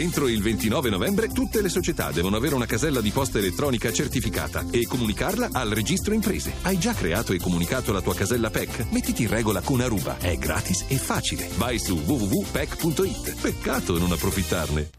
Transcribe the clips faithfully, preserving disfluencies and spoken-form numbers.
Entro il ventinove novembre tutte le società devono avere una casella di posta elettronica certificata e comunicarla al registro imprese. Hai già creato e comunicato la tua casella P E C? Mettiti in regola con Aruba. È gratis e facile. Vai su w w w punto p e c punto i t. Peccato non approfittarne.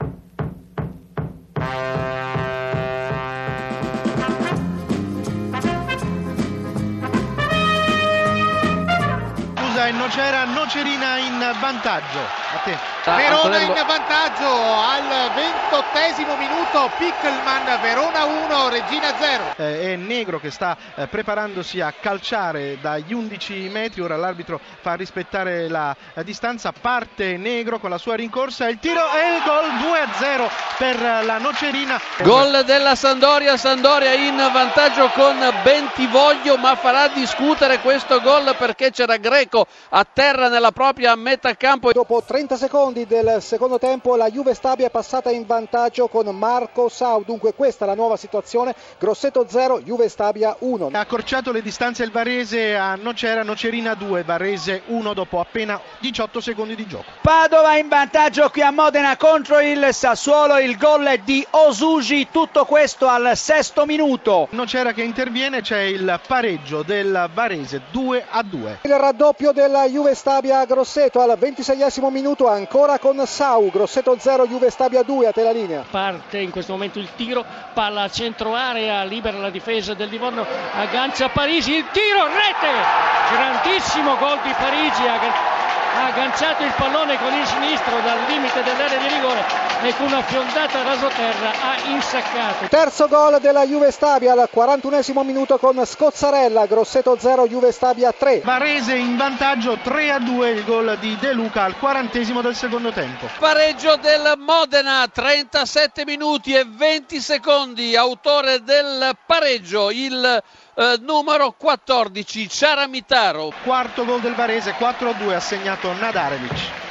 C'era Nocerina in vantaggio, a te. Ah, Verona Antonello. In vantaggio al ventottesimo minuto, Pickelman, Verona uno, Reggina zero. Eh, è Negro che sta eh, preparandosi a calciare dagli undici metri, ora l'arbitro fa rispettare la eh, distanza, parte Negro con la sua rincorsa, il tiro e il gol, due a zero per la Nocerina. Gol della Sampdoria, Sampdoria in vantaggio con Bentivoglio, ma farà discutere questo gol perché c'era Greco a terra nella propria metà campo. Dopo trenta secondi del secondo tempo la Juve Stabia è passata in vantaggio con Marco Sau, dunque questa è la nuova situazione, Grosseto zero, Juve Stabia uno. Ha accorciato le distanze il Varese a Nocera, Nocerina due, Varese uno dopo appena diciotto secondi di gioco. Padova in vantaggio qui a Modena contro il Sassuolo, il gol di Osugi, tutto questo al sesto minuto. Nocera che interviene, c'è il pareggio del Varese due a due. Il raddoppio della Juve Stabia, Grosseto al ventiseiesimo minuto, ancora con Sau, Grosseto zero, Juve Stabia due, a te la linea. Parte in questo momento il tiro, palla a centro area, libera la difesa del Livorno, aggancia Parigi, il tiro, rete, grandissimo gol di Parigi, ha agganciato il pallone con il sinistro dal limite dell'area di rigore e con una fiondata rasoterra ha insaccato. Terzo gol della Juve Stabia al quarantunesimo minuto con Scozzarella, Grosseto zero, Juve Stabia tre. Varese in vantaggio tre a due, il gol di De Luca al quarantesimo del secondo tempo. Pareggio del Modena, trentasette minuti e venti secondi, autore del pareggio il Uh, numero quattordici, Ciaramitaro. Quarto gol del Varese, quattro a due, ha segnato Nadarevic.